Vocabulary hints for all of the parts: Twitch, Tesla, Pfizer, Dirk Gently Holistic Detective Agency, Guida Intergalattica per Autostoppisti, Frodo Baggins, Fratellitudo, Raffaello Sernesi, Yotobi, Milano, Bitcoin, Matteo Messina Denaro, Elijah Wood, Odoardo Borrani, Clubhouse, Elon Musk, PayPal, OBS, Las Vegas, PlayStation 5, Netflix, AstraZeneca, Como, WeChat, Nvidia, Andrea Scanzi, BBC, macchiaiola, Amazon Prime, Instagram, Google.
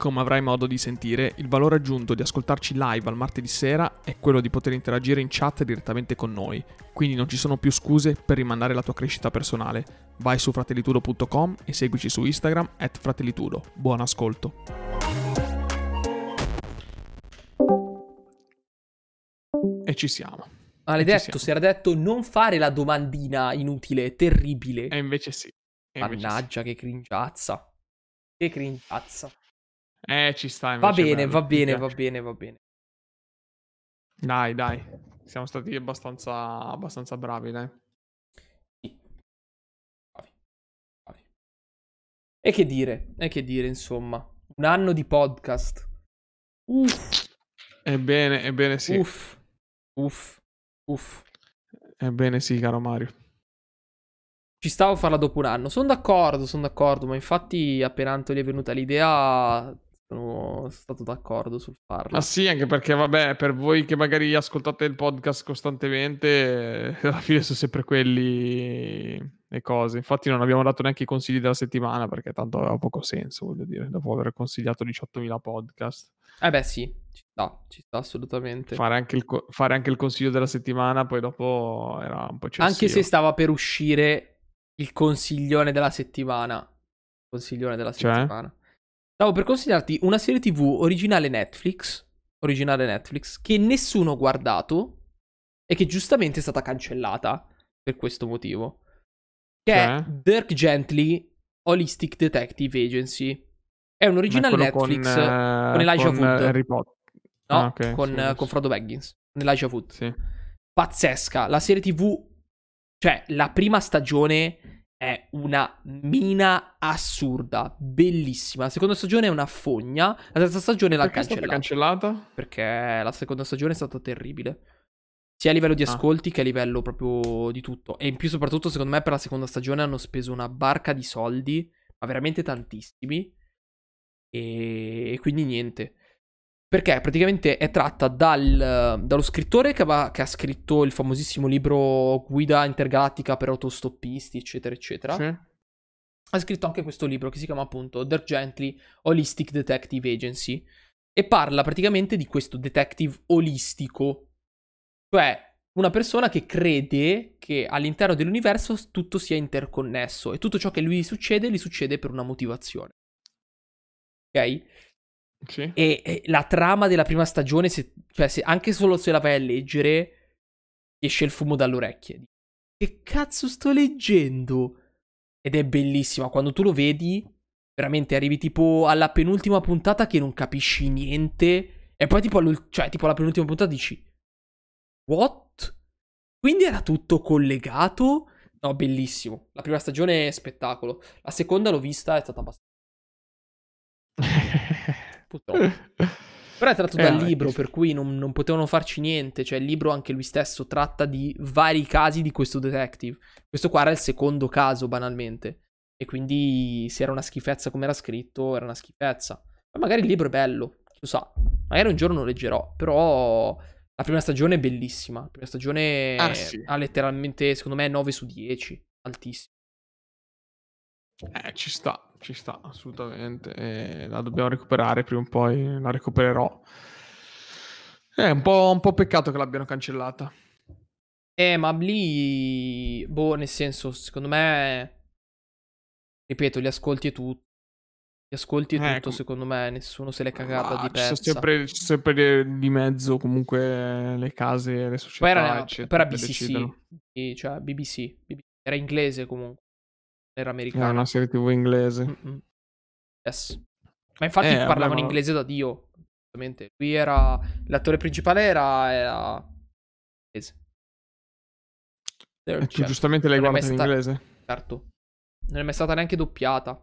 Come avrai modo di sentire, il valore aggiunto di ascoltarci live al martedì sera è quello di poter interagire in chat direttamente con noi, quindi non ci sono più scuse per rimandare la tua crescita personale. Vai su fratellitudo.com e seguici su Instagram @fratellitudo. Buon ascolto! E ci siamo. Maledetto, si era detto non fare la domandina inutile, terribile. E invece sì. Mannaggia, sì. Che cringiazza. Che cringiazza. Ci sta. Va bene. Dai. Siamo stati abbastanza bravi, dai. Sì. Bravi. E che dire, insomma. Un anno di podcast. Uff. Ebbene sì. Uff. Ebbene sì, caro Mario. Ci stavo a farla dopo un anno. Sono d'accordo, ma infatti appena Antonio è venuta l'idea... sono stato d'accordo sul farlo. Ah sì, anche perché vabbè, per voi che magari ascoltate il podcast costantemente, alla fine sono sempre quelli le cose. Infatti non abbiamo dato neanche i consigli della settimana, perché tanto aveva poco senso, voglio dire, dopo aver consigliato 18.000 podcast. Eh beh sì, ci sta assolutamente. Fare anche il consiglio della settimana, poi dopo era un po' eccessivo. Anche se stava per uscire il consiglione della settimana. Cioè? Stavo per consigliarti una serie TV originale Netflix, che nessuno ha guardato e che giustamente è stata cancellata per questo motivo, che è Dirk Gently Holistic Detective Agency. È un originale Netflix con Elijah Wood. Harry Potter. No, okay, con Frodo Baggins, con Elijah Wood. Sì. Pazzesca, la serie TV, cioè la prima stagione... è una mina assurda, bellissima. La seconda stagione è una fogna. La terza stagione l'ha cancellata. Perché la seconda stagione è stata terribile. Sia a livello di ascolti che a livello proprio di tutto. E in più soprattutto secondo me per la seconda stagione hanno speso una barca di soldi. Ma veramente tantissimi. E quindi niente. Perché praticamente è tratta dallo scrittore che ha scritto il famosissimo libro Guida Intergalattica per Autostoppisti, eccetera, eccetera. Sì. Ha scritto anche questo libro che si chiama appunto Dirk Gently Holistic Detective Agency. E parla praticamente di questo detective olistico. Cioè una persona che crede che all'interno dell'universo tutto sia interconnesso. E tutto ciò che lui succede, gli succede per una motivazione. Ok? Sì. E la trama della prima stagione, se anche solo se la vai a leggere, esce il fumo dalle orecchie. Che cazzo sto leggendo? Ed è bellissima. Quando tu lo vedi, veramente arrivi tipo alla penultima puntata che non capisci niente. E poi tipo alla penultima puntata dici: what? Quindi era tutto collegato? No, bellissimo. La prima stagione è spettacolo. La seconda l'ho vista, è stata abbastanza. Purtroppo. Però è tratto dal libro, per cui non potevano farci niente. Cioè il libro anche lui stesso tratta di vari casi di questo detective. Questo qua era il secondo caso banalmente. E quindi se era una schifezza come era scritto, era una schifezza. Ma magari il libro è bello, lo sa. Magari un giorno lo leggerò. Però la prima stagione è bellissima. La prima stagione ha letteralmente, secondo me, 9 su 10. Altissimo. Ci sta, assolutamente. La dobbiamo recuperare prima o poi, la recupererò. È un po' peccato che l'abbiano cancellata. Ma lì, boh, nel senso, secondo me, ripeto, gli ascolti e tutto, secondo me, nessuno se l'è cagata di testa. Ci sono sempre di mezzo comunque le case, le società, eccetera. Però BBC, sì, cioè BBC, era inglese comunque. Era americana. Era una serie TV inglese. Mm-mm. Yes. Ma infatti parlavano inglese da Dio. Esattamente. Lui era. L'attore principale era inglese. E tu giustamente l'hai guardata in inglese? Certo. Non è mai stata neanche doppiata.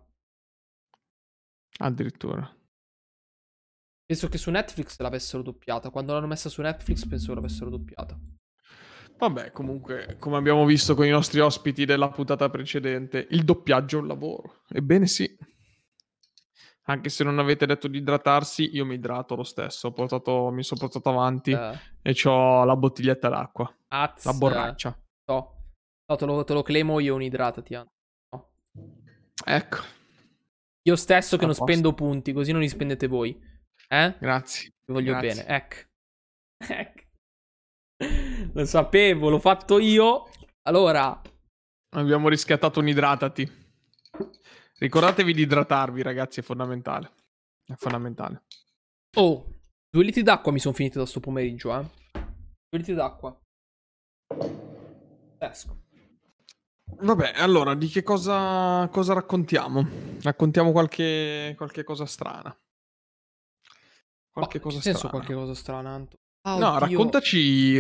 Addirittura. Penso che su Netflix l'avessero doppiata. Quando l'hanno messa su Netflix, penso che l'avessero doppiata. Vabbè, comunque, come abbiamo visto con i nostri ospiti della puntata precedente, il doppiaggio è un lavoro. Ebbene sì. Anche se non avete detto di idratarsi, io mi idrato lo stesso. Mi sono portato avanti e c'ho la bottiglietta d'acqua. Azz, la borraccia. No, te lo claimo io un idratati. No. Ecco. Io stesso che non spendo punti, così non li spendete voi. Grazie. Vi voglio bene. Ecco. Lo sapevo, l'ho fatto io. Allora. Abbiamo riscattato un idratati. Ricordatevi di idratarvi, ragazzi, è fondamentale. È fondamentale. Oh, 2 litri d'acqua mi sono finiti da sto pomeriggio, 2 litri d'acqua. Esco. Vabbè, allora, di che cosa raccontiamo? Raccontiamo qualche cosa strana. Qualche cosa strana. Qualche cosa strana, Anto? No, raccontaci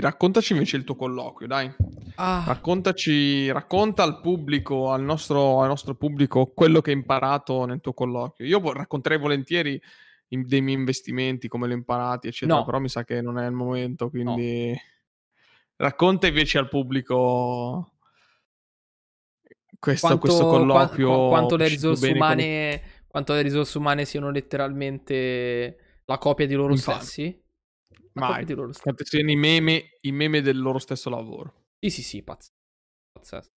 invece il tuo colloquio, dai. Racconta al pubblico, al nostro pubblico quello che hai imparato nel tuo colloquio. Io racconterei volentieri dei miei investimenti, come li ho imparati, eccetera, però mi sa che non è il momento, quindi racconta invece al pubblico questo colloquio. Quanto le risorse umane, quanto le risorse umane siano letteralmente la copia di loro stessi. Mai. I meme del loro stesso lavoro. Sì, pazzesco.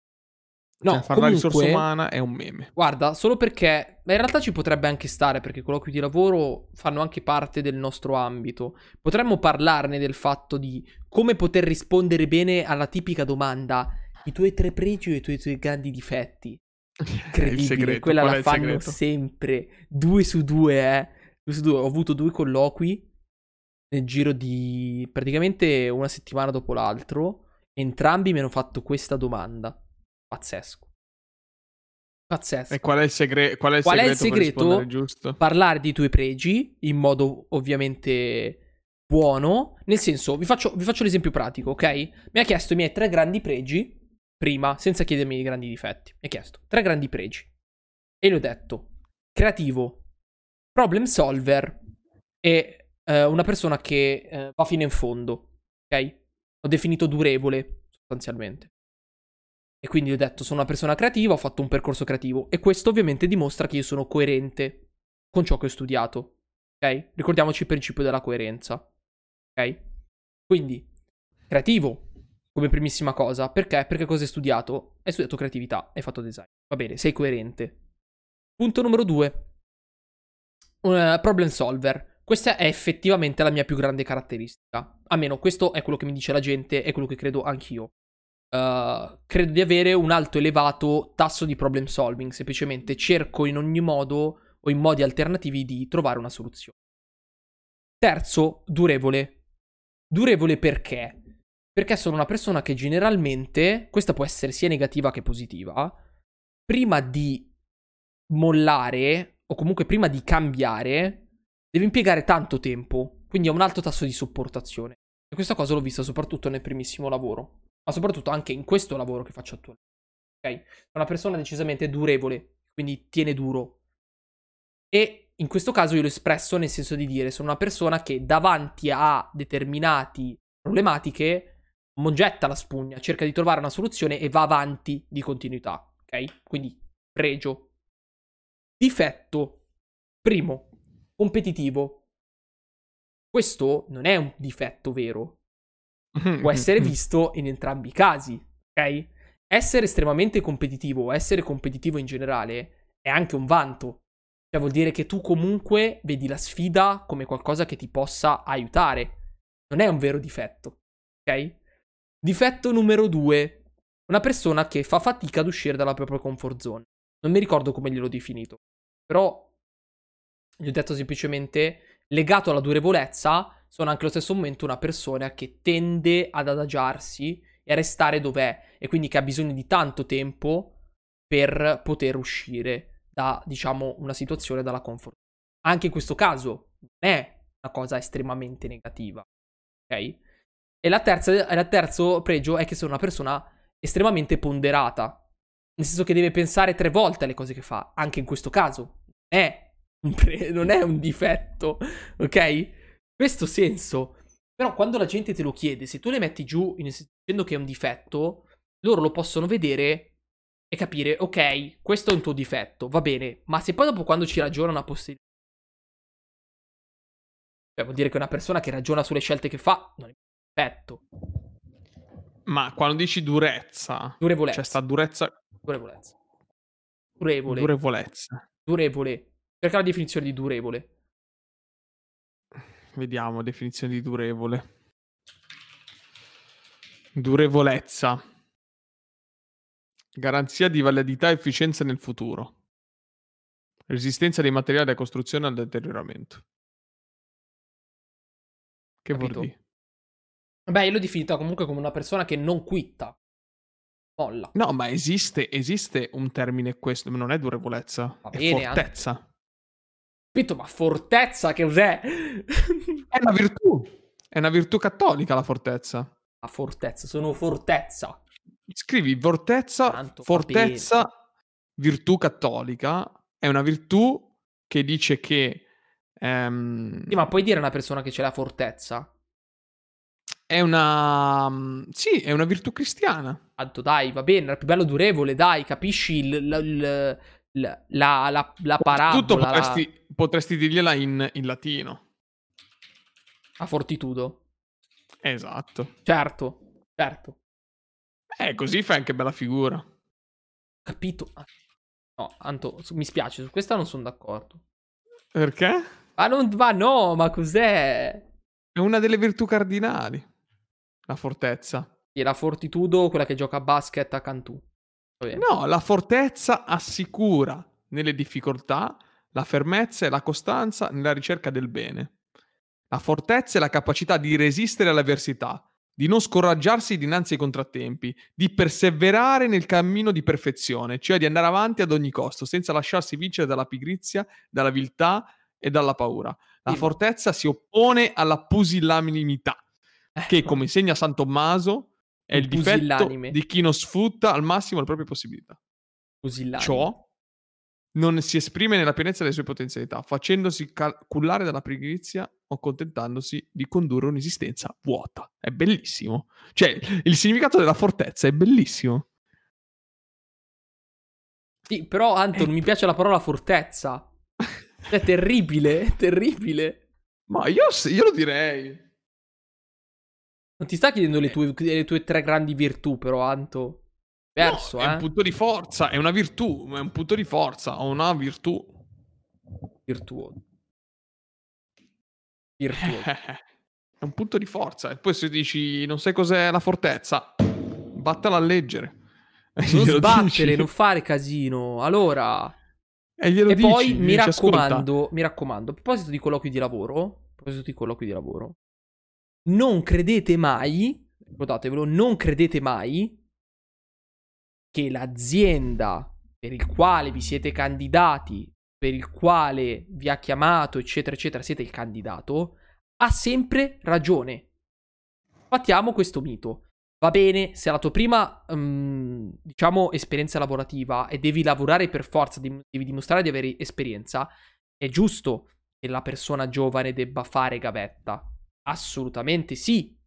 No, cioè, fare la risorsa umana è un meme. Guarda, solo perché, ma in realtà ci potrebbe anche stare, perché colloqui di lavoro fanno anche parte del nostro ambito. Potremmo parlarne del fatto di come poter rispondere bene alla tipica domanda: i tuoi 3 pregi o i tuoi grandi difetti? Incredibile, segreto, quella la fanno sempre 2 su 2. Ho avuto 2 colloqui nel giro di praticamente una settimana dopo l'altro. Entrambi mi hanno fatto questa domanda. Pazzesco. E qual è il segreto? Qual è il segreto per rispondere giusto? Parlare di tuoi pregi in modo ovviamente buono. Nel senso, vi faccio l'esempio pratico, ok? Mi ha chiesto i miei 3 grandi pregi prima, senza chiedermi i grandi difetti. Mi ha chiesto 3 grandi pregi. E gli ho detto: creativo, problem solver e una persona che va fino in fondo, ok? Ho definito durevole, sostanzialmente. E quindi ho detto, sono una persona creativa, ho fatto un percorso creativo. E questo ovviamente dimostra che io sono coerente con ciò che ho studiato, ok? Ricordiamoci il principio della coerenza, ok? Quindi, creativo, come primissima cosa. Perché? Perché cosa hai studiato? Hai studiato creatività, hai fatto design. Va bene, sei coerente. Punto numero 2. Problem solver. Questa è effettivamente la mia più grande caratteristica. Almeno questo è quello che mi dice la gente, è quello che credo anch'io. Credo di avere un alto elevato tasso di problem solving. Semplicemente cerco in ogni modo o in modi alternativi di trovare una soluzione. Terzo, durevole. Durevole perché? Perché sono una persona che generalmente, questa può essere sia negativa che positiva, prima di mollare o comunque prima di cambiare deve impiegare tanto tempo, quindi ha un alto tasso di sopportazione. E questa cosa l'ho vista soprattutto nel primissimo lavoro, ma soprattutto anche in questo lavoro che faccio attualmente. Ok? È una persona decisamente durevole, quindi tiene duro. E in questo caso io l'ho espresso nel senso di dire, sono una persona che davanti a determinate problematiche non getta la spugna, cerca di trovare una soluzione e va avanti di continuità. Ok? Quindi pregio. Difetto. Primo. Competitivo. Questo non è un difetto vero. Può essere visto in entrambi i casi, ok? Essere estremamente competitivo, essere competitivo in generale, è anche un vanto. Cioè vuol dire che tu comunque vedi la sfida come qualcosa che ti possa aiutare. Non è un vero difetto, ok? Difetto numero 2. Una persona che fa fatica ad uscire dalla propria comfort zone. Non mi ricordo come gliel'ho definito, però gli ho detto semplicemente, legato alla durevolezza, sono anche allo stesso momento una persona che tende ad adagiarsi e a restare dov'è, e quindi che ha bisogno di tanto tempo per poter uscire da, diciamo, una situazione dalla comfort. Anche in questo caso non è una cosa estremamente negativa, ok? E il terzo pregio è che sono una persona estremamente ponderata, nel senso che deve pensare 3 volte alle cose che fa, anche in questo caso non è un difetto, ok? Questo senso, Però quando la gente te lo chiede, se tu le metti giù dicendo che è un difetto, loro lo possono vedere e capire, ok, questo è un tuo difetto, va bene, ma se poi dopo quando ci ragiona una possibilità, cioè vuol dire che una persona che ragiona sulle scelte che fa non è un difetto. Ma quando dici durezza, durevolezza, cioè sta durezza, durevolezza, durevole, durevolezza, durevole, perché la definizione di durevole? Vediamo, definizione di durevole. Durevolezza. Garanzia di validità e efficienza nel futuro. Resistenza dei materiali da costruzione al deterioramento. Che vuol dire? Beh, io l'ho definita comunque come una persona che non quitta. Molla. No, ma esiste un termine questo, ma non è durevolezza, va bene, è fortezza. Anche... Capito, ma fortezza che cos'è? È una virtù cattolica la fortezza. La fortezza, sono fortezza. Scrivi fortezza, tanto fortezza, virtù cattolica, è una virtù che dice che... Sì, ma puoi dire a una persona che c'è la fortezza? È una... Sì, è una virtù cristiana. Tanto dai, va bene, è più bello durevole, dai, capisci la parabola. Tutto potresti dirgliela in latino. A fortitudo. Esatto. Certo. Così fai anche bella figura. Capito? No, Anto, mi spiace, su questa non sono d'accordo. Perché? Ma cos'è? È una delle virtù cardinali. La fortezza. Sì, la fortitudo, quella che gioca a basket a Cantù. No, la fortezza assicura nelle difficoltà la fermezza e la costanza nella ricerca del bene. La fortezza è la capacità di resistere all'avversità, di non scoraggiarsi dinanzi ai contrattempi, di perseverare nel cammino di perfezione, cioè di andare avanti ad ogni costo, senza lasciarsi vincere dalla pigrizia, dalla viltà e dalla paura. La fortezza si oppone alla pusillanimità, che come insegna San Tommaso è il difetto di chi non sfrutta al massimo le proprie possibilità. Ciò non si esprime nella pienezza delle sue potenzialità, facendosi cullare dalla pigrizia o contentandosi di condurre un'esistenza vuota. È bellissimo. Cioè, il significato della fortezza è bellissimo. Sì, però, Anton, mi piace la parola fortezza. È terribile, terribile. Ma io lo direi... Non ti sta chiedendo le tue tre grandi virtù, però, Anto. Perso, no, è un punto di forza, è una virtù, è un punto di forza, una virtù. Virtuoso. È un punto di forza. E poi se dici, non sai cos'è la fortezza, vattela a leggere. Non sbattere, non fare casino, allora. E dici, poi, mi raccomando, a proposito di colloqui di lavoro, non credete mai, ricordatevelo, non credete mai che l'azienda per il quale vi siete candidati, per il quale vi ha chiamato, eccetera, eccetera, siete il candidato, ha sempre ragione. Battiamo questo mito. Va bene, se la tua prima, esperienza lavorativa e devi lavorare per forza, devi dimostrare di avere esperienza, è giusto che la persona giovane debba fare gavetta. Assolutamente sì,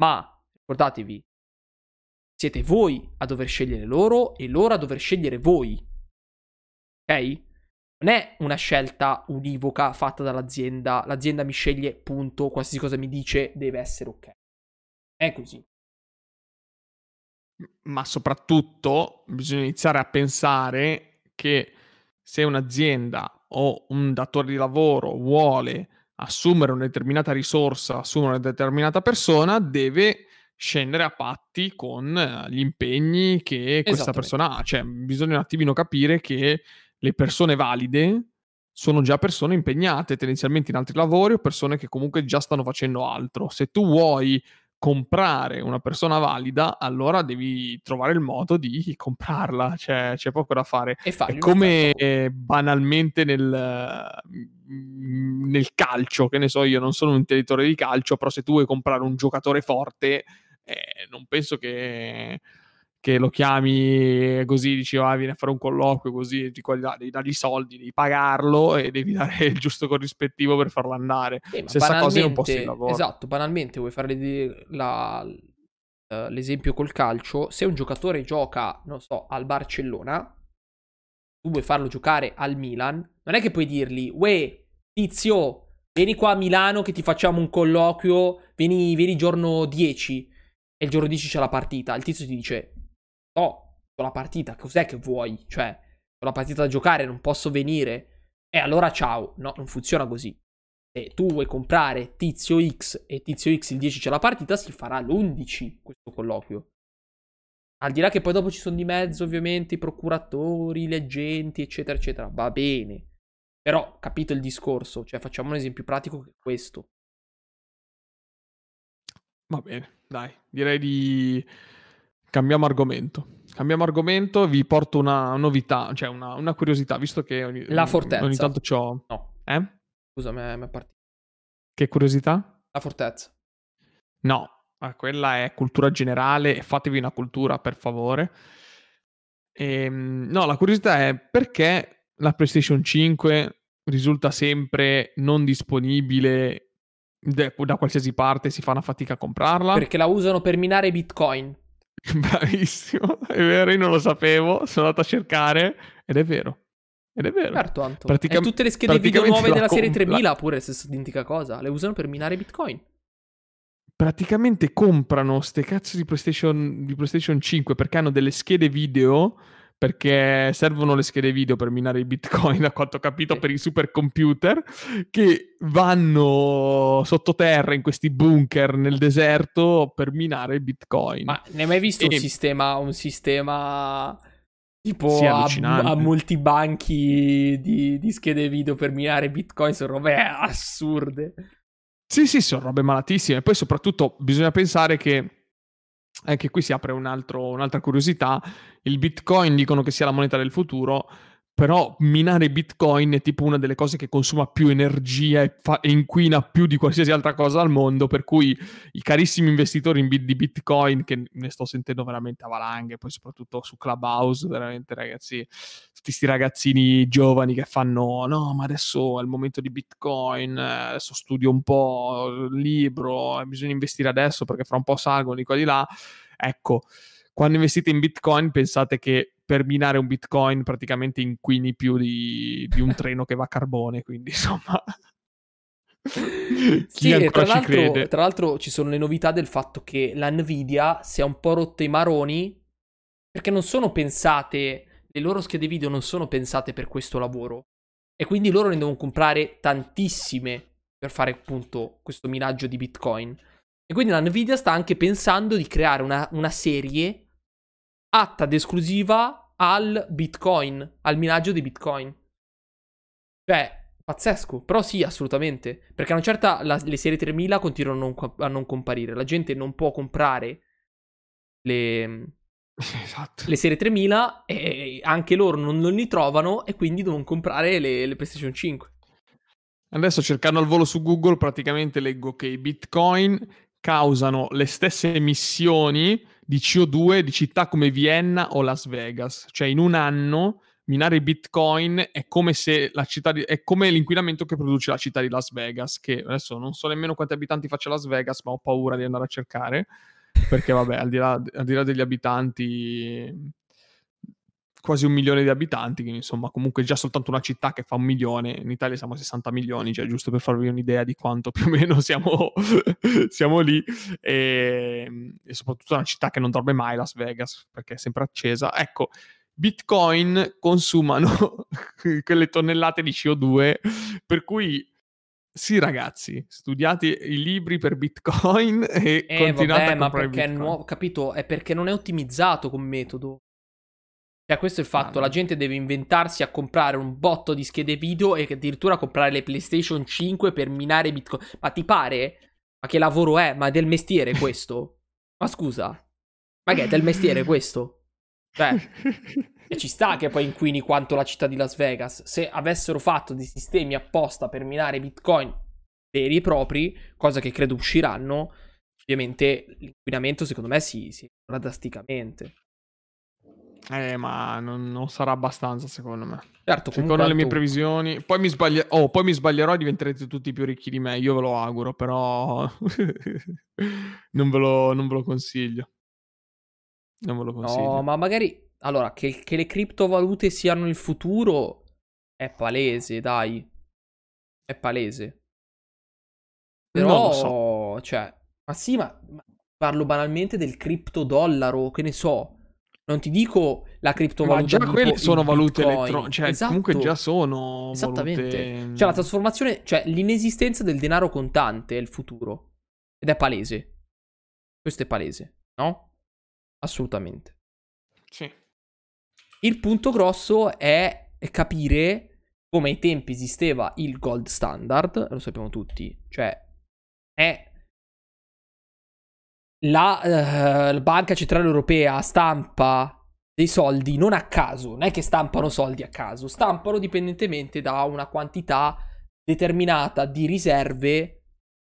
ma ricordatevi, siete voi a dover scegliere loro e loro a dover scegliere voi, ok? Non è una scelta univoca fatta dall'azienda, l'azienda mi sceglie, punto, qualsiasi cosa mi dice deve essere ok, è così. Ma soprattutto bisogna iniziare a pensare che se un'azienda o un datore di lavoro vuole assumere una determinata risorsa, assumere una determinata persona, deve scendere a patti con gli impegni che questa persona ha. Cioè, bisogna un attimino capire che le persone valide sono già persone impegnate tendenzialmente in altri lavori o persone che comunque già stanno facendo altro. Se tu vuoi comprare una persona valida, allora devi trovare il modo di comprarla, cioè c'è poco da fare. È come banalmente nel calcio, che ne so, io non sono un intenditore di calcio, però se tu vuoi comprare un giocatore forte, non penso che che lo chiami così, dici vieni a fare un colloquio, così ti devi dargli i soldi, devi pagarlo e devi dare il giusto corrispettivo per farlo andare. Stessa cosa in un posto di lavoro. Esatto, banalmente vuoi fare l'esempio col calcio. Se un giocatore gioca, non so, al Barcellona, tu vuoi farlo giocare al Milan, non è che puoi dirgli uè tizio, vieni qua a Milano che ti facciamo un colloquio, vieni giorno 10 e il giorno 10 c'è la partita. Il tizio ti dice no, c'ho la partita, cos'è che vuoi? Cioè, ho la partita da giocare, non posso venire. E allora ciao. No, non funziona così. Se tu vuoi comprare tizio X e tizio X il 10 c'è la partita, si farà l'11 questo colloquio. Al di là che poi dopo ci sono di mezzo ovviamente i procuratori, i leggenti, eccetera, eccetera. Va bene. Però capito il discorso. Cioè, facciamo un esempio pratico che è questo. Va bene, dai. Direi di... Cambiamo argomento, vi porto una novità, cioè una curiosità, visto che la fortezza. Ogni tanto c'ho... No. Scusa, mi è partito. Che curiosità? La fortezza. No, quella è cultura generale, fatevi una cultura, per favore. No, la curiosità è perché la PlayStation 5 risulta sempre non disponibile da qualsiasi parte, si fa una fatica a comprarla. Perché la usano per minare Bitcoin. Bravissimo, è vero, io non lo sapevo, sono andato a cercare ed è vero. Certo, Anto. E tutte le schede video nuove della serie 3000 pure è la stessa identica cosa, le usano per minare Bitcoin. Praticamente comprano ste cazzo di PlayStation 5 perché hanno delle schede video, perché servono le schede video per minare i Bitcoin, da quanto ho capito, per i supercomputer, che vanno sottoterra in questi bunker nel deserto per minare i Bitcoin. Ma ne hai mai visto un sistema tipo sì, a molti banchi di schede video per minare Bitcoin? Sono robe assurde. Sì, sono robe malatissime. E poi soprattutto bisogna pensare che anche qui si apre un'altra curiosità. Il Bitcoin dicono che sia la moneta del futuro, però minare Bitcoin è tipo una delle cose che consuma più energia e inquina più di qualsiasi altra cosa al mondo, per cui i carissimi investitori di Bitcoin, che ne sto sentendo veramente a valanghe, poi soprattutto su Clubhouse, veramente ragazzi, tutti sti ragazzini giovani che fanno no, ma adesso è il momento di Bitcoin, adesso studio un po' il libro, bisogna investire adesso perché fra un po' salgono di qua di là. Ecco, quando investite in Bitcoin pensate che per minare un Bitcoin praticamente inquini più di un treno che va a carbone, quindi insomma sì, e tra l'altro ci sono le novità del fatto che la Nvidia si è un po' rotta i maroni, perché non sono pensate, le loro schede video non sono pensate per questo lavoro, e quindi loro ne devono comprare tantissime per fare appunto questo minaggio di Bitcoin. E quindi la Nvidia sta anche pensando di creare una serie atta ed esclusiva al Bitcoin, al minaggio di Bitcoin. Cioè, pazzesco. Però sì, assolutamente. Perché a una certa le serie 3000 continuano a non comparire. La gente non può comprare le serie 3000 e anche loro non li trovano e quindi devono comprare le PlayStation 5. Adesso, cercando al volo su Google, praticamente leggo che i Bitcoin causano le stesse emissioni di CO2 di città come Vienna o Las Vegas. Cioè, in un anno minare i Bitcoin è come se è come l'inquinamento che produce la città di Las Vegas, che adesso non so nemmeno quanti abitanti faccia Las Vegas, ma ho paura di andare a cercare, perché vabbè, al di là degli abitanti, quasi 1 milione di abitanti, quindi insomma comunque già soltanto una città che fa 1 milione, in Italia siamo a 60 milioni, cioè giusto per farvi un'idea di quanto più o meno siamo lì, e soprattutto una città che non dorme mai, Las Vegas, perché è sempre accesa. Ecco, Bitcoin consumano quelle tonnellate di CO2, per cui sì ragazzi, studiate i libri per Bitcoin e continuate a comprare Bitcoin. Ma perché è nuovo, capito? È perché non è ottimizzato come metodo. Cioè, questo è il fatto, la gente deve inventarsi a comprare un botto di schede video e addirittura comprare le PlayStation 5 per minare Bitcoin. Ma ti pare? Ma che lavoro è? Ma è del mestiere questo? Ma scusa, ma che è del mestiere questo? Beh, e ci sta che poi inquini quanto la città di Las Vegas. Se avessero fatto dei sistemi apposta per minare Bitcoin veri e propri, cosa che credo usciranno, ovviamente l'inquinamento secondo me si ridurrà drasticamente. Ma non sarà abbastanza, secondo me. Certo, secondo le mie previsioni. Poi mi sbaglierò e diventerete tutti più ricchi di me. Io ve lo auguro, però non ve lo consiglio. Non ve lo consiglio. No, ma magari... Allora, che le criptovalute siano il futuro è palese, dai. È palese. Però, non lo so. Cioè... Ma sì, ma parlo banalmente del criptodollaro, che ne so. Non ti dico la criptovaluta. Ma già quelle sono valute elettroniche, cioè, esatto. Comunque già sono. Esattamente. Valute... Cioè la trasformazione, cioè l'inesistenza del denaro contante è il futuro. Ed è palese. Questo è palese, no? Assolutamente. Sì. Il punto grosso è capire come ai tempi esisteva il gold standard, lo sappiamo tutti, cioè è... La Banca Centrale Europea stampa dei soldi non a caso, non è che stampano soldi a caso, stampano dipendentemente da una quantità determinata di riserve,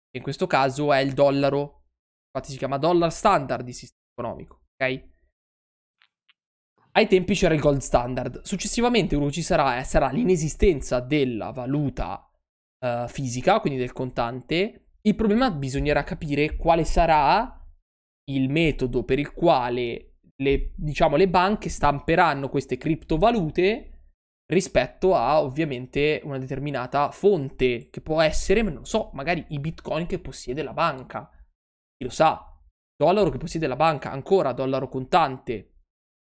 che in questo caso è il dollaro, infatti si chiama dollar standard di sistema economico, ok? Ai tempi c'era il gold standard, successivamente quello che ci sarà l'inesistenza della valuta fisica, quindi del contante. Il problema bisognerà capire quale sarà il metodo per il quale le banche stamperanno queste criptovalute rispetto a ovviamente una determinata fonte che può essere, non so, magari i bitcoin che possiede la banca, chi lo sa, dollaro che possiede la banca, ancora dollaro contante,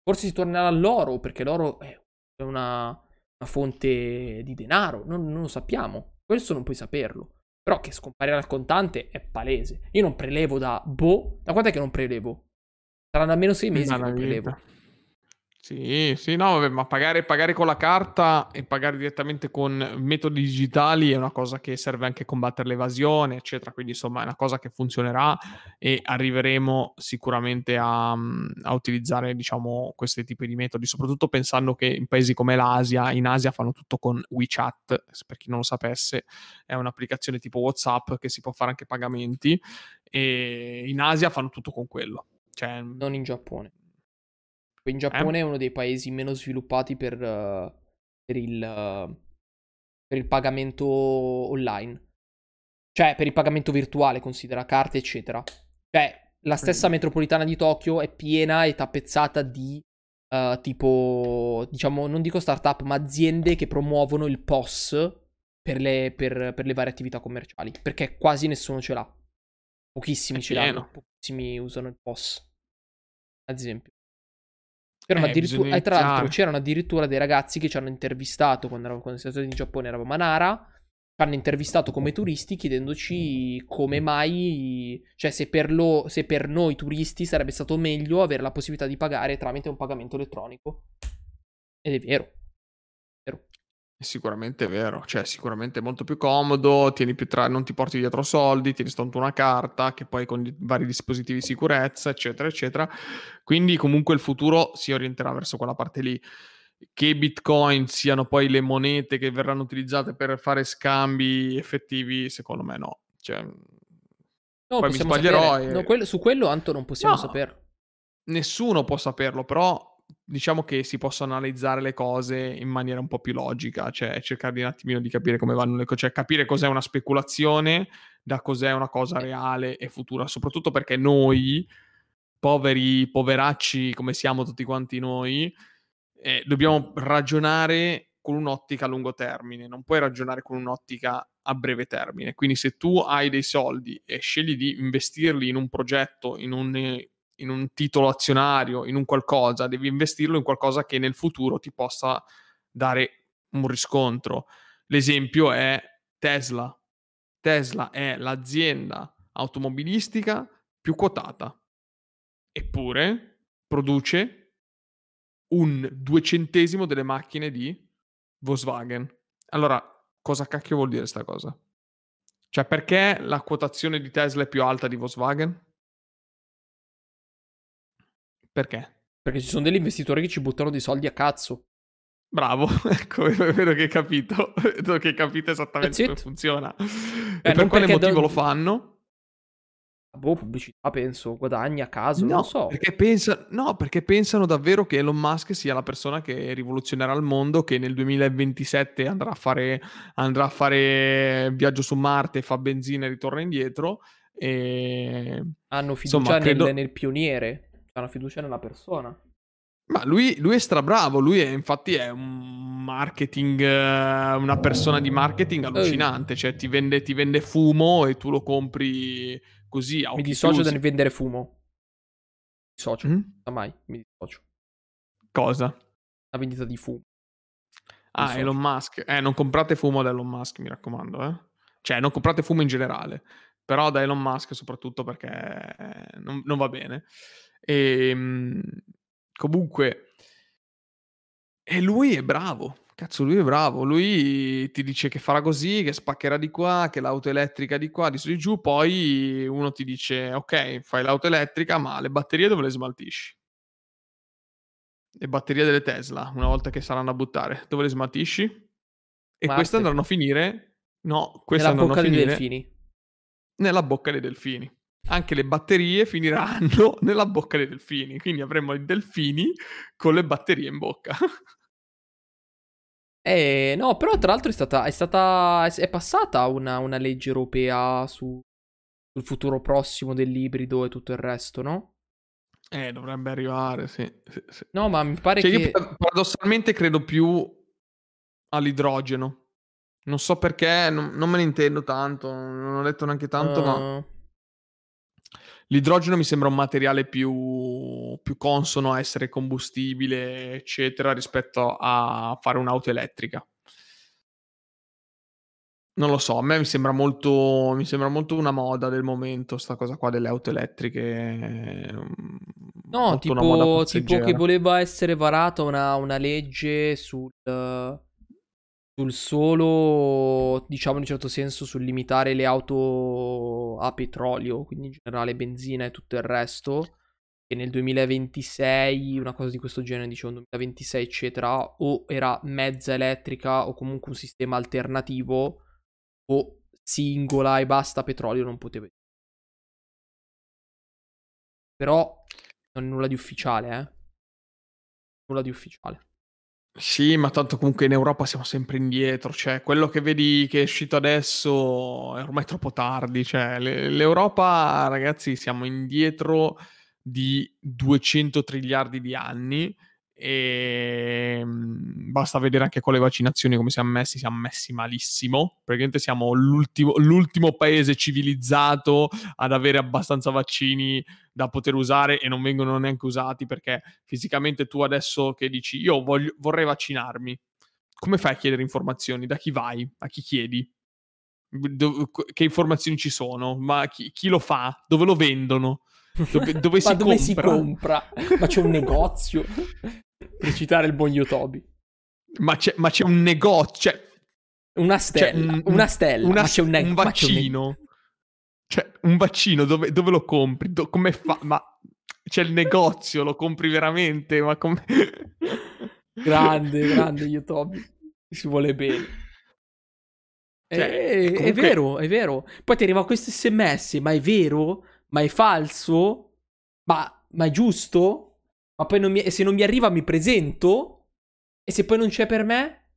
forse si tornerà all'oro perché l'oro è una fonte di denaro, non lo sappiamo, questo non puoi saperlo. Però che scomparirà il contante è palese. Io non prelevo da quant'è che non prelevo? Saranno almeno 6 mesi che non prelevo. Sì, no, vabbè, ma pagare con la carta e pagare direttamente con metodi digitali è una cosa che serve anche a combattere l'evasione, eccetera. Quindi, insomma, è una cosa che funzionerà e arriveremo sicuramente a utilizzare, diciamo, questi tipi di metodi, soprattutto pensando che in paesi come l'Asia, in Asia fanno tutto con WeChat, per chi non lo sapesse, è un'applicazione tipo WhatsApp che si può fare anche pagamenti, e in Asia fanno tutto con quello. Cioè, non in Giappone. In Giappone è uno dei paesi meno sviluppati per il pagamento online. Cioè, per il pagamento virtuale, considera carte, eccetera. Cioè, la stessa metropolitana di Tokyo è piena e tappezzata di tipo, diciamo, non dico startup, ma aziende che promuovono il POS per le varie attività commerciali. Perché quasi nessuno ce l'ha. Pochissimi ce l'hanno, pochissimi usano il POS, ad esempio. Tra l'altro c'erano addirittura dei ragazzi che ci hanno intervistato quando siamo stati in Giappone, eravamo a Nara, ci hanno intervistato come turisti chiedendoci come mai, cioè se per noi turisti sarebbe stato meglio avere la possibilità di pagare tramite un pagamento elettronico. Ed è vero. Sicuramente è vero, cioè sicuramente è molto più comodo, tieni più non ti porti dietro soldi, tieni soltanto una carta che poi con vari dispositivi di sicurezza eccetera eccetera, quindi comunque il futuro si orienterà verso quella parte lì. Che bitcoin siano poi le monete che verranno utilizzate per fare scambi effettivi, secondo me no, cioè no, poi mi sbaglierò e... no, su quello Anto non possiamo saperlo, nessuno può saperlo, però diciamo che si possono analizzare le cose in maniera un po' più logica, cioè cercare un attimino di capire come vanno le cose, cioè capire cos'è una speculazione da cos'è una cosa reale e futura, soprattutto perché noi poveri, poveracci come siamo tutti quanti noi, dobbiamo ragionare con un'ottica a lungo termine, non puoi ragionare con un'ottica a breve termine, quindi se tu hai dei soldi e scegli di investirli in un progetto, in un titolo azionario, in un qualcosa, devi investirlo in qualcosa che nel futuro ti possa dare un riscontro. L'esempio è Tesla. Tesla è l'azienda automobilistica più quotata, eppure produce un 2 centesimo delle macchine di Volkswagen. Allora, cosa cacchio vuol dire sta cosa? Cioè, perché la quotazione di Tesla è più alta di Volkswagen? Perché? Perché ci sono degli investitori che ci buttano dei soldi a cazzo. Bravo, ecco, vedo che hai capito. Vedo che hai capito esattamente come funziona. E per quale motivo lo fanno? boh, pubblicità, penso, guadagni a caso, no, non so. Perché pensano davvero che Elon Musk sia la persona che rivoluzionerà il mondo, che nel 2027 andrà a fare viaggio su Marte, fa benzina e ritorna indietro. E... hanno fiducia, insomma, nel pioniere, hanno fiducia nella persona. Ma lui è strabravo, lui è, infatti è un marketing, una persona di marketing allucinante, cioè ti vende fumo e tu lo compri così. Mi dissocio dal vendere fumo. Mi dissocio. Cosa? La vendita di fumo. Ah, Elon Musk. Non comprate fumo da Elon Musk, mi raccomando, eh. Cioè, non comprate fumo in generale, però da Elon Musk soprattutto, perché non va bene. Comunque, e lui è bravo, cazzo, lui è bravo, lui ti dice che farà così, che spaccherà di qua, che l'auto elettrica di qua, di su di giù, poi uno ti dice, ok, fai l'auto elettrica, ma le batterie dove le smaltisci? Le batterie delle Tesla, una volta che saranno a buttare, dove le smaltisci? E queste andranno a finire, nella bocca dei delfini. Anche le batterie finiranno nella bocca dei delfini, quindi avremo i delfini con le batterie in bocca. No, però tra l'altro è passata una legge europea sul futuro prossimo dell'ibrido e tutto il resto, no? Dovrebbe arrivare, sì. No, ma mi pare che... Io paradossalmente credo più all'idrogeno. Non so perché, non me ne intendo tanto, non ho letto neanche tanto, ma... L'idrogeno mi sembra un materiale più consono a essere combustibile, eccetera, rispetto a fare un'auto elettrica. Non lo so, a me mi sembra molto una moda del momento, sta cosa qua delle auto elettriche. No, tipo che voleva essere varata una legge sul solo, diciamo, in un certo senso, sul limitare le auto a petrolio, quindi in generale benzina e tutto il resto, e nel 2026 una cosa di questo genere, diciamo 2026 eccetera, o era mezza elettrica o comunque un sistema alternativo, o singola e basta petrolio non poteva, però non è nulla di ufficiale, nulla di ufficiale. Sì, ma tanto comunque in Europa siamo sempre indietro, cioè quello che vedi che è uscito adesso è ormai troppo tardi, cioè l'Europa, ragazzi, siamo indietro di 200 triliardi di anni, e basta vedere anche con le vaccinazioni come siamo messi malissimo, praticamente siamo l'ultimo paese civilizzato ad avere abbastanza vaccini da poter usare, e non vengono neanche usati, perché fisicamente tu adesso che dici io vorrei vaccinarmi, come fai a chiedere informazioni? Da chi vai? A chi chiedi? Che informazioni ci sono? Ma chi lo fa? Dove lo vendono? Dove ma dove si compra? Ma c'è un negozio? Per citare il buon Yotobi. Ma c'è un negozio, cioè... Una stella. Ma c'è un vaccino. Cioè, un vaccino, dove lo compri? Come fa? Ma c'è il negozio, lo compri veramente? Ma come... Grande Yotobi. Si vuole bene. Cioè, comunque... È vero. Poi ti arriva questo SMS, ma è vero? Ma è falso? Ma è giusto? Ma poi se non mi arriva mi presento? E se poi non c'è per me?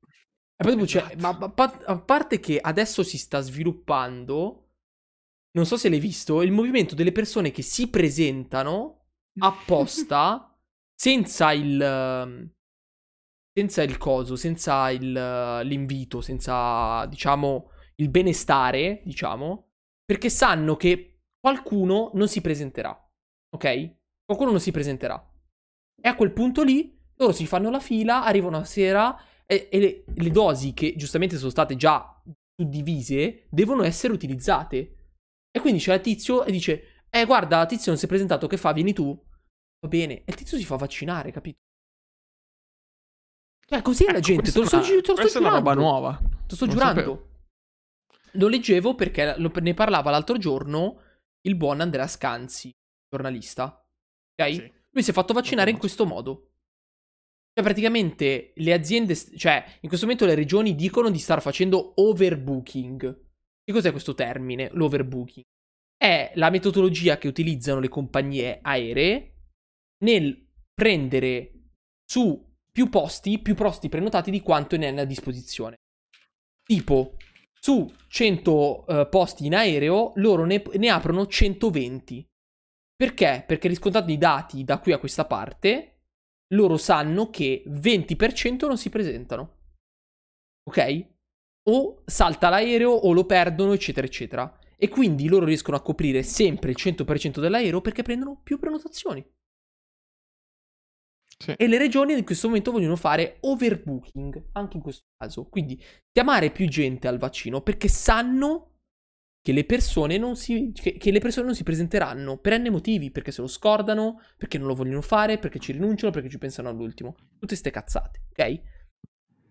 E poi dopo c'è... Ma a parte che adesso si sta sviluppando, non so se l'hai visto, il movimento delle persone che si presentano apposta senza l'invito, senza, diciamo, il benestare, diciamo, perché sanno che qualcuno non si presenterà, ok? Qualcuno non si presenterà. E a quel punto lì, loro si fanno la fila, arrivano a sera e le dosi che giustamente sono state già suddivise devono essere utilizzate. E quindi c'è il tizio e dice, guarda, tizio non si è presentato, che fa? Vieni tu? Va bene. E il tizio si fa vaccinare, capito? Cioè, così è la gente, te lo sto giurando. Questa è una roba nuova. Te lo sto giurando. Lo leggevo perché ne parlava l'altro giorno... il buon Andrea Scanzi, giornalista, ok? Sì. Lui si è fatto vaccinare in questo modo. Cioè, praticamente, le aziende... Cioè, in questo momento le regioni dicono di star facendo overbooking. Che cos'è questo termine, l'overbooking? è la metodologia che utilizzano le compagnie aeree nel prendere su più posti prenotati di quanto ne hanno a disposizione. Tipo, su 100 posti in aereo, loro ne aprono 120. Perché? Perché riscontrando i dati da qui a questa parte, loro sanno che 20% non si presentano. Ok? O salta l'aereo o lo perdono, eccetera, eccetera. E quindi loro riescono a coprire sempre il 100% dell'aereo perché prendono più prenotazioni. Sì. E le regioni in questo momento vogliono fare overbooking, anche in questo caso. Quindi chiamare più gente al vaccino perché sanno che le persone non si presenteranno per n motivi, perché se lo scordano, perché non lo vogliono fare, perché ci rinunciano, perché ci pensano all'ultimo. Tutte ste cazzate, ok?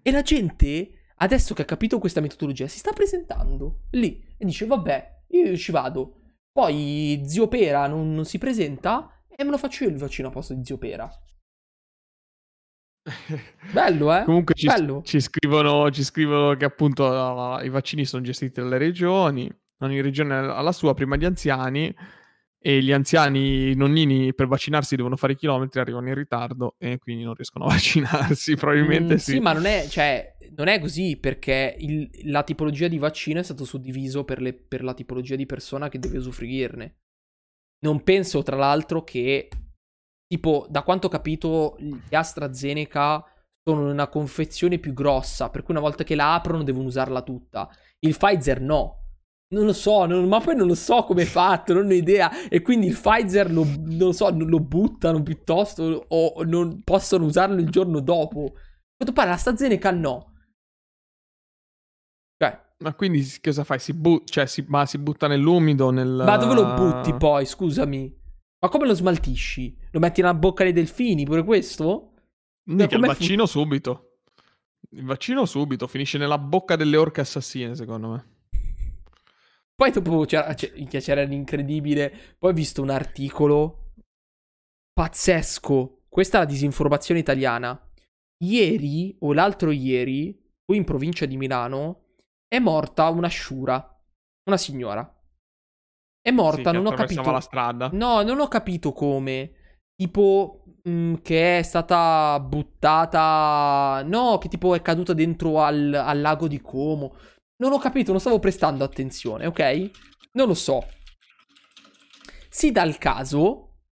E la gente, adesso che ha capito questa metodologia, si sta presentando lì e dice vabbè, io ci vado. Poi zio Pera non si presenta e me lo faccio io il vaccino a posto di zio Pera. Bello, eh? Comunque bello. Ci scrivono che appunto i vaccini sono gestiti dalle regioni, ogni regione ha la sua, prima gli anziani, e gli anziani, i nonnini, per vaccinarsi devono fare i chilometri, arrivano in ritardo e quindi non riescono a vaccinarsi probabilmente. Sì, ma non è così, perché la tipologia di vaccino è stato suddiviso per la tipologia di persona che deve usufruirne. Non penso, tra l'altro, che tipo, da quanto ho capito, gli AstraZeneca sono una confezione più grossa, per cui una volta che la aprono devono usarla tutta. Il Pfizer no. Non lo so, ma poi non lo so come è fatto, non ho idea. E quindi il Pfizer lo buttano piuttosto, o non possono usarlo il giorno dopo. A quanto pare la AstraZeneca no. Cioè, ma quindi cosa fai? Si butta nell'umido? Ma dove lo butti poi, scusami? Ma come lo smaltisci? Lo metti nella bocca dei delfini, pure questo? Mica, il vaccino subito. Il vaccino subito, finisce nella bocca delle orche assassine, secondo me. Poi dopo c'era l'incredibile. Poi ho visto un articolo pazzesco. Questa è la disinformazione italiana. Ieri o l'altro ieri, qui in provincia di Milano, è morta una sciura. Una signora. È morta, sì, non ho capito. La strada. No, non ho capito come. Tipo che è stata buttata. No, che tipo è caduta dentro al lago di Como. Non ho capito, non stavo prestando attenzione, ok? Non lo so. Si dà il caso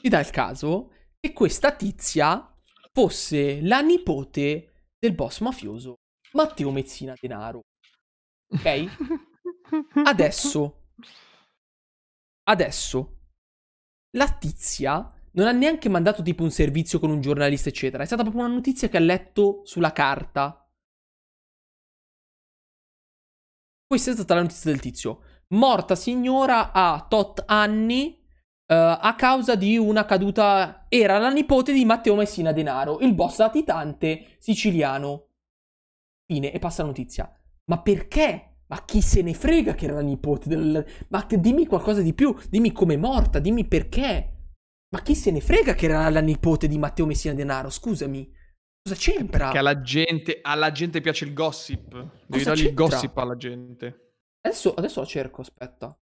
che questa tizia fosse la nipote del boss mafioso Matteo Messina Denaro. Ok? Adesso la tizia non ha neanche mandato tipo un servizio con un giornalista, eccetera. È stata proprio una notizia che ha letto sulla carta. Questa è stata la notizia del tizio. Morta signora a tot anni a causa di una caduta. Era la nipote di Matteo Messina Denaro, il boss latitante siciliano. Fine, e passa la notizia. Ma perché? Ma chi se ne frega che era la nipote del... Ma dimmi qualcosa di più, dimmi com'è morta, dimmi perché. Ma chi se ne frega che era la nipote di Matteo Messina Denaro, scusami. Cosa c'entra? Perché alla gente piace il gossip. Devi dargli il gossip alla gente. Adesso la cerco, aspetta.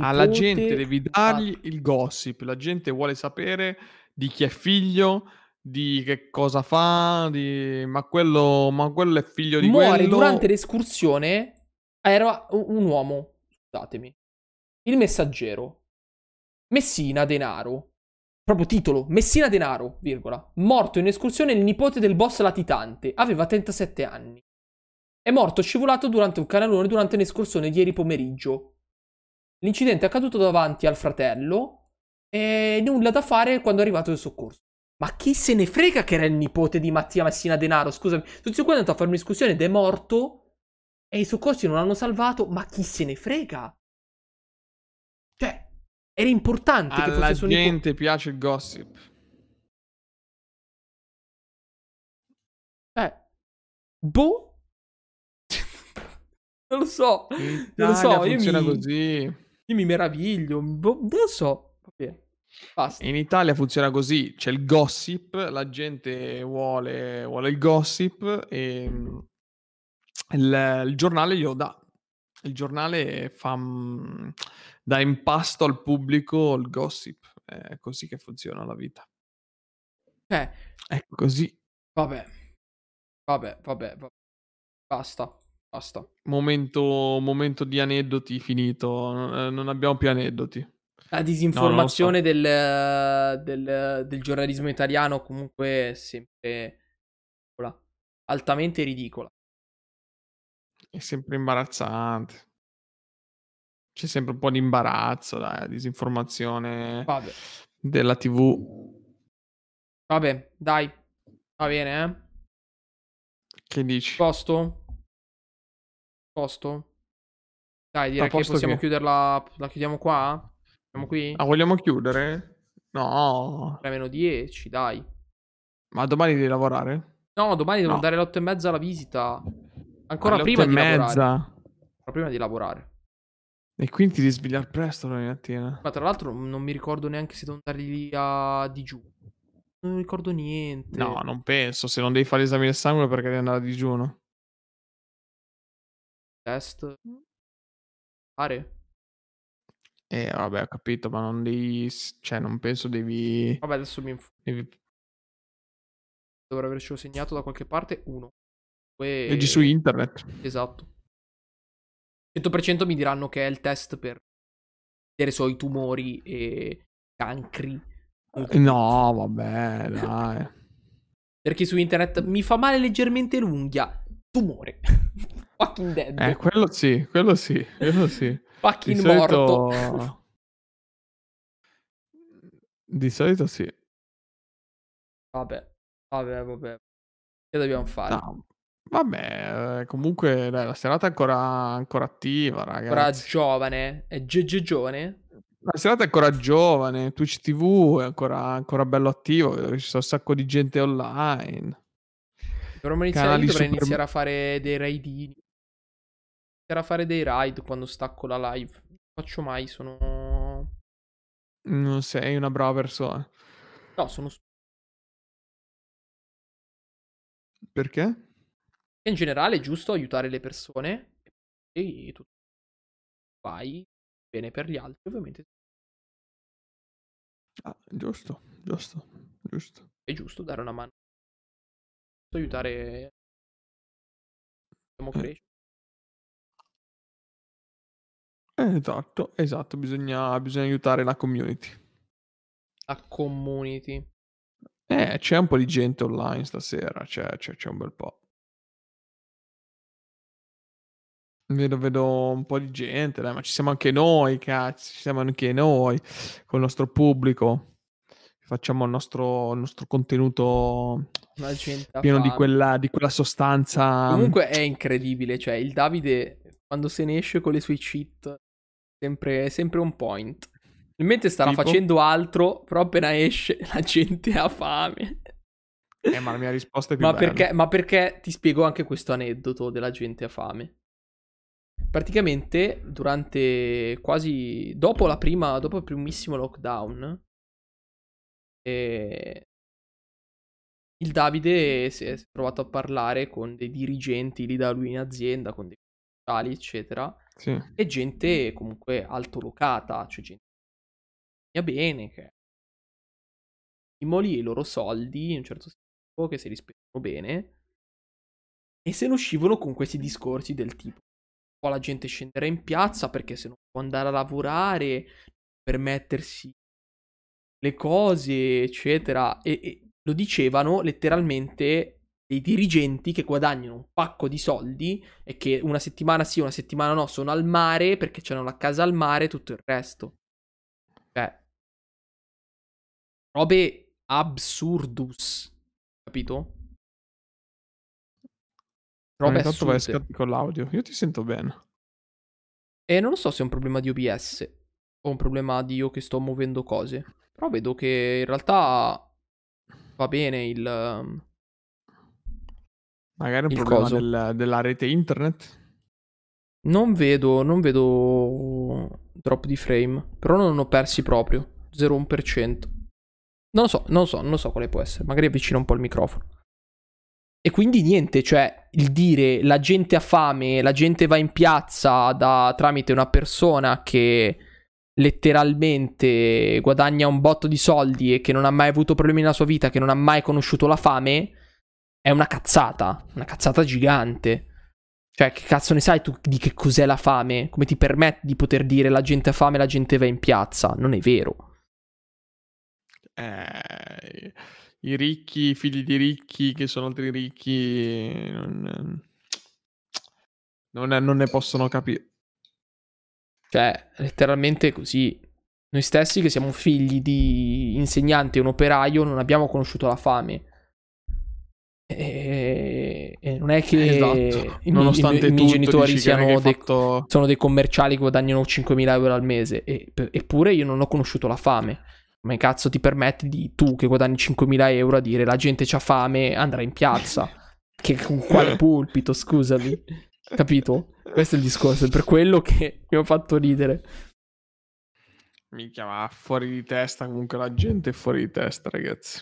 Alla gente devi dargli il gossip. La gente vuole sapere di chi è figlio, di che cosa fa, di... Ma quello è figlio di quello. Muore durante l'escursione. Era un uomo, scusatemi. Il Messaggero. Messina Denaro. Proprio titolo, Messina Denaro, virgola, morto in escursione il nipote del boss latitante, aveva 37 anni. È morto scivolato durante un canalone durante un'escursione ieri pomeriggio. L'incidente è accaduto davanti al fratello e nulla da fare quando è arrivato il soccorso. Ma chi se ne frega che era il nipote di Mattia Messina Denaro, scusami. Tutti qua è andato a fare un'escursione ed è morto e i soccorsi non l'hanno salvato, ma chi se ne frega? Cioè... Era importante che fosse suo nipote. Alla gente piace il gossip. Boh. Non lo so. Non lo so. Funziona così. Io mi meraviglio. Boh, non lo so. Vabbè. Basta. In Italia funziona così. C'è il gossip. La gente vuole il gossip. E il giornale glielo dà. Il giornale fa... dà impasto al pubblico il gossip. È così che funziona la vita. È così. Vabbè. Basta. Momento di aneddoti finito. Non abbiamo più aneddoti. La disinformazione del giornalismo italiano comunque è sempre altamente ridicola. È sempre imbarazzante. C'è sempre un po' di imbarazzo, la disinformazione della TV. Vabbè, dai. Va bene, Che dici? Posto? Dai, direi che possiamo chiuderla. La chiudiamo qua? Siamo qui? Ah, vogliamo chiudere? No. 3-10, dai. Ma domani devi lavorare? No, domani devo andare alle 8:30 alla visita. Ancora alle prima di lavorare. Prima di lavorare. E quindi ti devi svegliare presto la mattina. Ma tra l'altro non mi ricordo neanche se devo andare lì a digiuno. Non ricordo niente. No, non penso. Se non devi fare l'esame del sangue, perché devi andare a digiuno? Test. Fare. Vabbè, ho capito, ma non devi... Cioè, non penso devi... Vabbè, adesso mi informo. Dovrei avercelo segnato da qualche parte. 1. E... Leggi su internet. Esatto. 100% mi diranno che è il test per vedere se ho i tumori e cancri. No, vabbè, dai. Perché su internet mi fa male leggermente l'unghia. Tumore. Fucking dead. Quello sì. Fucking di morto. Solito... Di solito sì. Vabbè. Che dobbiamo fare? No. Vabbè, comunque dai, la serata è ancora attiva, ragazzi. Ancora giovane. È giovane. La serata è ancora giovane, Twitch TV è ancora bello attivo, vedo che ci sono un sacco di gente online. Dovrei iniziare a fare dei raidini. Iniziare a fare dei raid quando stacco la live. Non faccio mai, Non sei una brava persona. No, sono... Perché? In generale è giusto aiutare le persone e tutto. Vai bene per gli altri, ovviamente. Giusto. È giusto dare una mano. Posso aiutare. Esatto. Bisogna aiutare la community. C'è un po' di gente online stasera. C'è un bel po'. Vedo un po' di gente, dai, ma ci siamo anche noi, cazzo. Ci siamo anche noi con il nostro pubblico. Facciamo il nostro contenuto pieno di quella sostanza. Comunque è incredibile, cioè il Davide quando se ne esce con le sue cheat sempre un point. Mentre starà facendo altro, però appena esce la gente ha fame. Ma la mia risposta è più bella. Ma perché ti spiego anche questo aneddoto della gente a fame. Praticamente durante quasi dopo il primissimo lockdown il Davide si è trovato a parlare con dei dirigenti lì da lui in azienda, con dei commerciali eccetera, sì. E gente comunque altolocata, cioè gente che bene, che stimoli i loro soldi in un certo senso, che si rispettano bene, e se ne uscivano con questi discorsi del tipo: la gente scenderà in piazza perché se non può andare a lavorare, permettersi le cose eccetera, e lo dicevano letteralmente dei dirigenti che guadagnano un pacco di soldi e che una settimana sì, una settimana no sono al mare perché c'hanno la casa al mare e tutto il resto. Robe absurdus, capito? Intanto vai a scatti con l'audio. Io ti sento bene. E non lo so se è un problema di OBS o un problema di io che sto muovendo cose. Però vedo che in realtà va bene il... Magari è un problema della rete internet. Non vedo drop di frame. Però non ho persi proprio. 0,1%. Non lo so quale può essere. Magari avvicina un po' il microfono. E quindi niente, cioè il dire la gente ha fame, la gente va in piazza tramite una persona che letteralmente guadagna un botto di soldi e che non ha mai avuto problemi nella sua vita, che non ha mai conosciuto la fame, è una cazzata gigante. Cioè, che cazzo ne sai tu di che cos'è la fame? Come ti permetti di poter dire la gente ha fame e la gente va in piazza? Non è vero. I ricchi, i figli di ricchi che sono altri ricchi, non ne possono capire. Cioè, letteralmente così. Noi stessi che siamo figli di insegnante e un operaio non abbiamo conosciuto la fame. E non è che esatto. Nonostante i miei genitori siano sono dei commerciali che guadagnano 5.000 euro al mese, eppure io non ho conosciuto la fame. Ma cazzo ti permetti di tu che guadagni 5.000 euro a dire la gente c'ha fame, andrà in piazza? Che con quale pulpito, scusami. Capito? Questo è il discorso, è per quello che mi ho fatto ridere. Minchia, ma fuori di testa, comunque la gente è fuori di testa, ragazzi.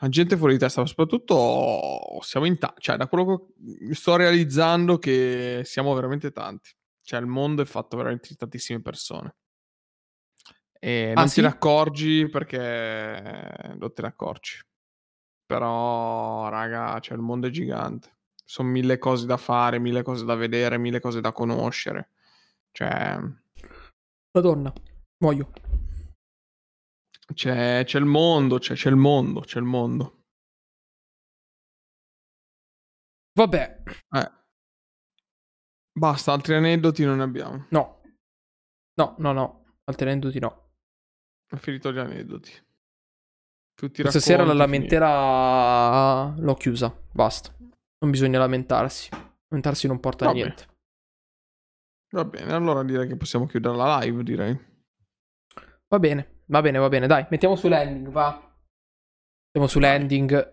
La gente è fuori di testa, ma soprattutto siamo in tanti. Cioè, da quello che sto realizzando che siamo veramente tanti. Cioè, il mondo è fatto veramente di tantissime persone. E non te ne accorgi perché non te ne accorgi. Però, raga, cioè, il mondo è gigante. Sono 1000 cose da fare, 1000 cose da vedere, 1000 cose da conoscere. Cioè... Madonna, muoio. C'è il mondo, c'è il mondo. Vabbè. Basta, altri aneddoti non ne abbiamo. No. Altri aneddoti no. Ho finito gli aneddoti. Questa sera la lamentela l'ho chiusa, basta. Non bisogna lamentarsi. Lamentarsi non porta a niente. Va bene, allora direi che possiamo chiudere la live, direi. Va bene, dai, mettiamo sull'ending, va. Mettiamo sull'ending.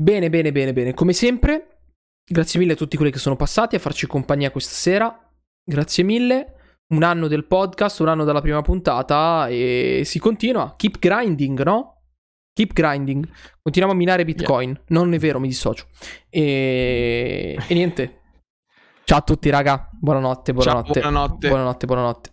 Bene, come sempre. Grazie mille a tutti quelli che sono passati a farci compagnia questa sera. Grazie mille. Un anno del podcast, un anno dalla prima puntata e si continua. Keep grinding, no? Keep grinding, continuiamo a minare Bitcoin. Yeah. Non è vero, mi dissocio. E niente. Ciao a tutti, raga. Buonanotte. Ciao, buonanotte.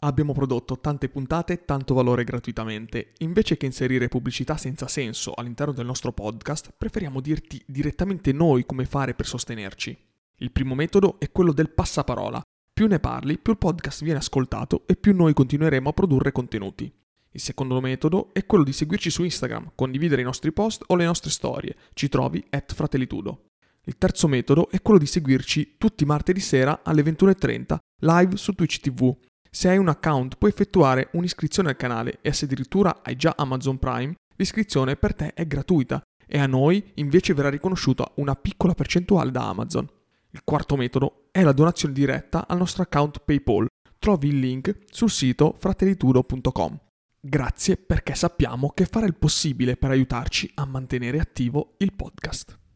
Abbiamo prodotto tante puntate, tanto valore gratuitamente. Invece che inserire pubblicità senza senso all'interno del nostro podcast, preferiamo dirti direttamente noi come fare per sostenerci. Il primo metodo è quello del passaparola. Più ne parli, più il podcast viene ascoltato e più noi continueremo a produrre contenuti. Il secondo metodo è quello di seguirci su Instagram, condividere i nostri post o le nostre storie. Ci trovi @Fratellitudo. Il terzo metodo è quello di seguirci tutti martedì sera alle 21:30 live su Twitch TV. Se hai un account puoi effettuare un'iscrizione al canale e se addirittura hai già Amazon Prime, l'iscrizione per te è gratuita e a noi invece verrà riconosciuta una piccola percentuale da Amazon. Il quarto metodo è la donazione diretta al nostro account PayPal. Trovi il link sul sito fratellitudo.com. Grazie perché sappiamo che fare il possibile per aiutarci a mantenere attivo il podcast.